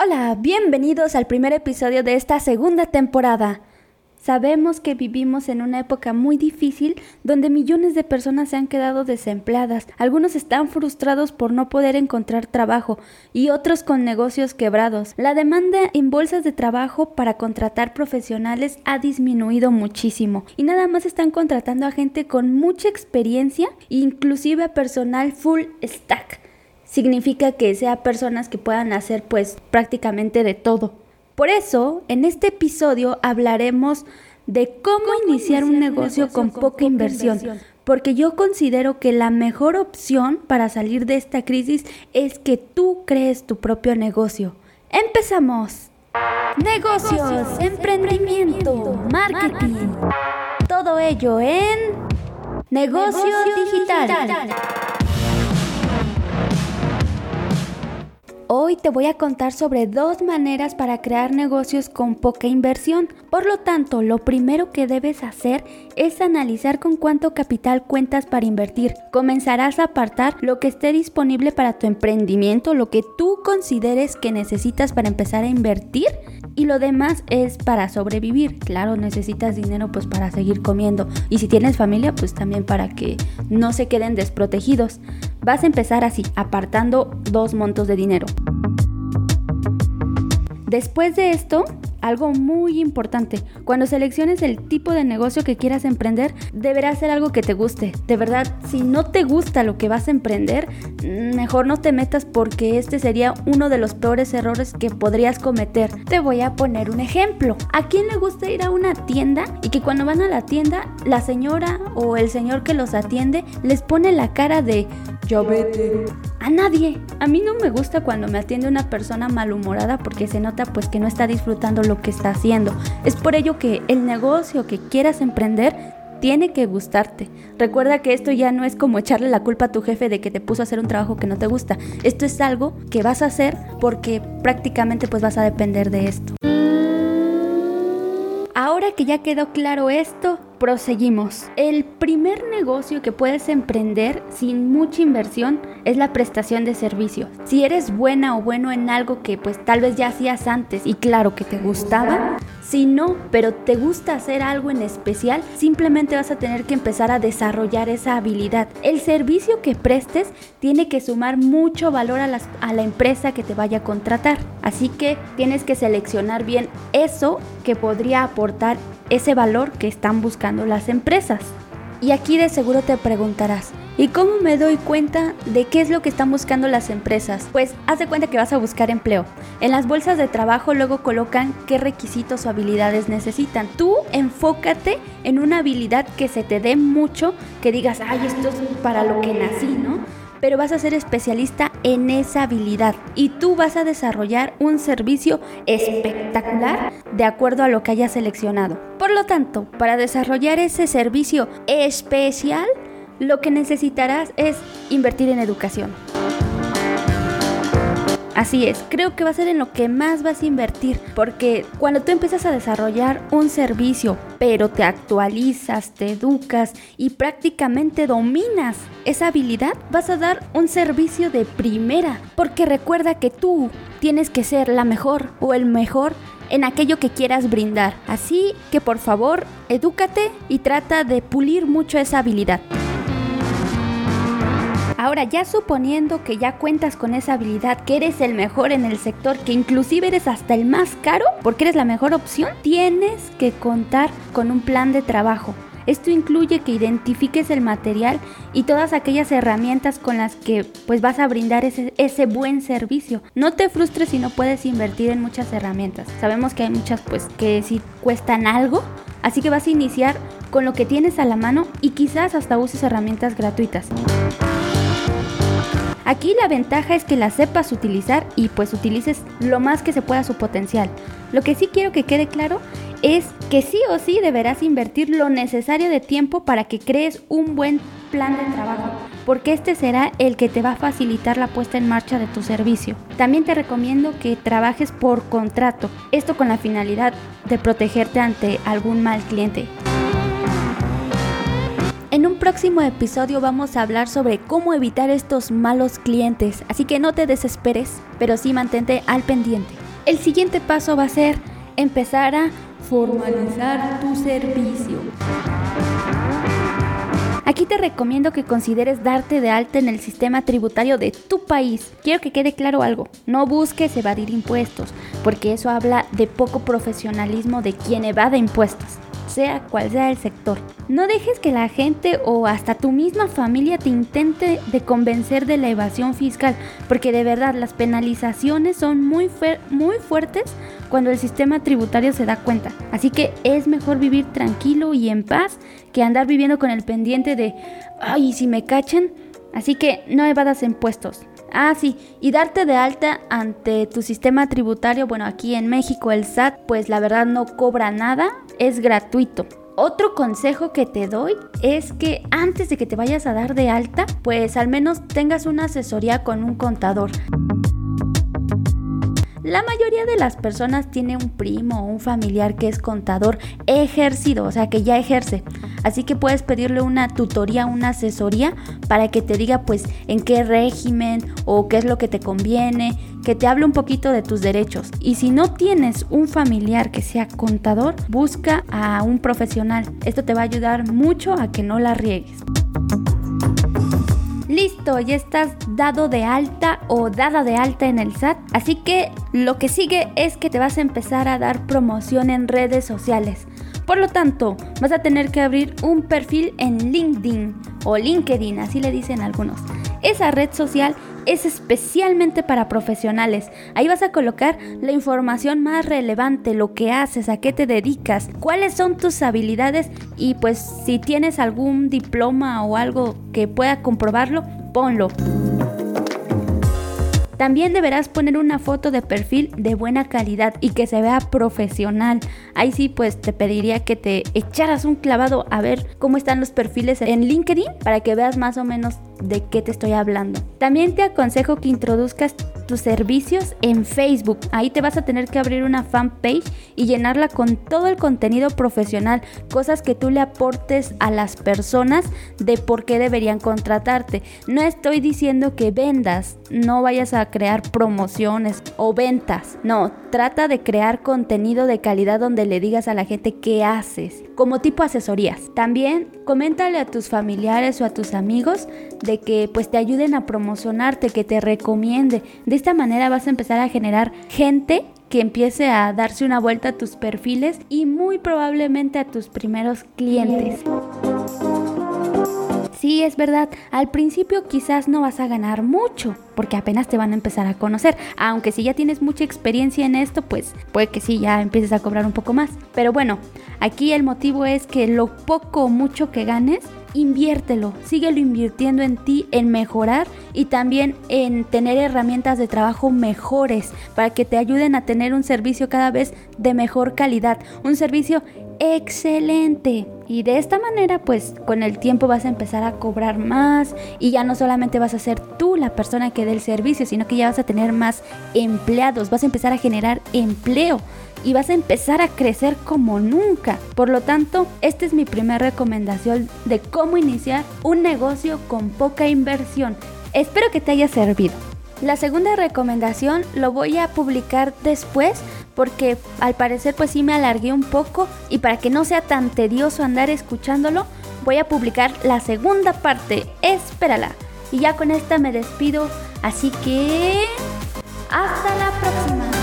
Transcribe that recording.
Hola, bienvenidos al primer episodio de esta segunda temporada. Sabemos que vivimos en una época muy difícil donde millones de personas se han quedado desempleadas. Algunos están frustrados por no poder encontrar trabajo y otros con negocios quebrados. La demanda en bolsas de trabajo para contratar profesionales ha disminuido muchísimo y nada más están contratando a gente con mucha experiencia, inclusive a personal full stack. Significa que sean personas que puedan hacer pues prácticamente de todo. Por eso, en este episodio hablaremos de cómo iniciar un negocio con poca inversión. Porque yo considero que la mejor opción para salir de esta crisis es que tú crees tu propio negocio. ¡Empezamos! Negocios, emprendimiento, marketing. Todo ello en Negocio Digital. Hoy te voy a contar sobre dos maneras para crear negocios con poca inversión. Por lo tanto, lo primero que debes hacer es analizar con cuánto capital cuentas para invertir. Comenzarás a apartar lo que esté disponible para tu emprendimiento, lo que tú consideres que necesitas para empezar a invertir, y lo demás es para sobrevivir. Claro, necesitas dinero pues para seguir comiendo, y si tienes familia pues también para que no se queden desprotegidos. Vas a empezar así, apartando dos montos de dinero. Después de esto, algo muy importante, cuando selecciones el tipo de negocio que quieras emprender, deberá ser algo que te guste. De verdad, si no te gusta lo que vas a emprender, mejor no te metas porque este sería uno de los peores errores que podrías cometer. Te voy a poner un ejemplo. ¿A quién le gusta ir a una tienda y que cuando van a la tienda, la señora o el señor que los atiende les pone la cara de "ya vete"? A nadie. A mí no me gusta cuando me atiende una persona malhumorada porque se nota pues que no está disfrutando lo que está haciendo. Es por ello que el negocio que quieras emprender tiene que gustarte. Recuerda que esto ya no es como echarle la culpa a tu jefe de que te puso a hacer un trabajo que no te gusta. Esto es algo que vas a hacer porque prácticamente pues vas a depender de esto. Ahora que ya quedó claro esto, proseguimos. El primer negocio que puedes emprender sin mucha inversión es la prestación de servicios. Si eres buena o bueno en algo que pues tal vez ya hacías antes y claro que te gustaba, si no, pero te gusta hacer algo en especial, simplemente vas a tener que empezar a desarrollar esa habilidad. El servicio que prestes tiene que sumar mucho valor a la empresa que te vaya a contratar. Así que tienes que seleccionar bien eso que podría aportar ese valor que están buscando las empresas. Y aquí de seguro te preguntarás, ¿y cómo me doy cuenta de qué es lo que están buscando las empresas? Pues haz de cuenta que vas a buscar empleo. En las bolsas de trabajo luego colocan qué requisitos o habilidades necesitan. Tú enfócate en una habilidad que se te dé mucho, que digas, ay, esto es para lo que nací, ¿no? Pero vas a ser especialista en esa habilidad y tú vas a desarrollar un servicio espectacular de acuerdo a lo que hayas seleccionado. Por lo tanto, para desarrollar ese servicio especial, lo que necesitarás es invertir en educación. Así es, creo que va a ser en lo que más vas a invertir, porque cuando tú empiezas a desarrollar un servicio, pero te actualizas, te educas y prácticamente dominas esa habilidad, vas a dar un servicio de primera, porque recuerda que tú tienes que ser la mejor o el mejor en aquello que quieras brindar. Así que por favor, edúcate y trata de pulir mucho esa habilidad. Ahora, ya suponiendo que ya cuentas con esa habilidad, que eres el mejor en el sector, que inclusive eres hasta el más caro porque eres la mejor opción, tienes que contar con un plan de trabajo. Esto incluye que identifiques el material y todas aquellas herramientas con las que pues vas a brindar ese buen servicio. No te frustres si no puedes invertir en muchas herramientas. Sabemos que hay muchas pues que sí cuestan algo, así que vas a iniciar con lo que tienes a la mano y quizás hasta uses herramientas gratuitas. Aquí la ventaja es que la sepas utilizar y pues utilices lo más que se pueda su potencial. Lo que sí quiero que quede claro es que sí o sí deberás invertir lo necesario de tiempo para que crees un buen plan de trabajo, porque este será el que te va a facilitar la puesta en marcha de tu servicio. También te recomiendo que trabajes por contrato, esto con la finalidad de protegerte ante algún mal cliente. En un próximo episodio vamos a hablar sobre cómo evitar estos malos clientes, así que no te desesperes, pero sí mantente al pendiente. el siguiente paso va a ser empezar a formalizar tu servicio. Aquí te recomiendo que consideres darte de alta en el sistema tributario de tu país. Quiero que quede claro algo, no busques evadir impuestos, porque eso habla de poco profesionalismo de quien evade impuestos, sea cual sea el sector. No dejes que la gente o hasta tu misma familia te intente de convencer de la evasión fiscal, porque de verdad las penalizaciones son muy fuertes cuando el sistema tributario se da cuenta. Así que es mejor vivir tranquilo y en paz que andar viviendo con el pendiente de ¡ay, si me cachan! Así que no evadas impuestos. Ah, sí, y darte de alta ante tu sistema tributario. Bueno, aquí en México el SAT, pues la verdad no cobra nada, es gratuito. Otro consejo que te doy es que antes de que te vayas a dar de alta, pues al menos tengas una asesoría con un contador. La mayoría de las personas tiene un primo o un familiar que es contador ejercido, o sea que ya ejerce. Así que puedes pedirle una tutoría, una asesoría para que te diga pues en qué régimen o qué es lo que te conviene, que te hable un poquito de tus derechos. Y si no tienes un familiar que sea contador, busca a un profesional. Esto te va a ayudar mucho a que no la riegues. Listo, ya estás dado de alta o dada de alta en el SAT, así que lo que sigue es que te vas a empezar a dar promoción en redes sociales. Por lo tanto, vas a tener que abrir un perfil en LinkedIn o LinkedIn, así le dicen algunos. Esa red social es especialmente para profesionales. Ahí vas a colocar la información más relevante, lo que haces, a qué te dedicas, cuáles son tus habilidades y pues si tienes algún diploma o algo que pueda comprobarlo, ponlo. También deberás poner una foto de perfil de buena calidad y que se vea profesional. Ahí sí, pues te pediría que te echaras un clavado a ver cómo están los perfiles en LinkedIn para que veas más o menos de qué te estoy hablando. También te aconsejo que introduzcas tus servicios en Facebook. Ahí te vas a tener que abrir una fanpage y llenarla con todo el contenido profesional, cosas que tú le aportes a las personas de por qué deberían contratarte. No estoy diciendo que vendas, no vayas a crear promociones o ventas. No, trata de crear contenido de calidad donde le digas a la gente qué haces, como tipo asesorías. También coméntale a tus familiares o a tus amigos de que pues te ayuden a promocionarte, que te recomiende. De esta manera vas a empezar a generar gente que empiece a darse una vuelta a tus perfiles y muy probablemente a tus primeros clientes. Sí, es verdad, al principio quizás no vas a ganar mucho porque apenas te van a empezar a conocer, aunque si ya tienes mucha experiencia en esto, pues puede que sí, ya empieces a cobrar un poco más. Pero bueno, aquí el motivo es que lo poco o mucho que ganes, inviértelo, síguelo invirtiendo en ti, en mejorar y también en tener herramientas de trabajo mejores para que te ayuden a tener un servicio cada vez de mejor calidad, un servicio excelente. Y de esta manera pues con el tiempo vas a empezar a cobrar más y ya no solamente vas a ser tú la persona que dé el servicio, sino que ya vas a tener más empleados, vas a empezar a generar empleo y vas a empezar a crecer como nunca. Por lo tanto, esta es mi primera recomendación de cómo iniciar un negocio con poca inversión. Espero que te haya servido. La segunda recomendación lo voy a publicar después porque al parecer pues sí me alargué un poco y para que no sea tan tedioso andar escuchándolo, voy a publicar la segunda parte. Espérala. Y ya con esta me despido, así que hasta la próxima.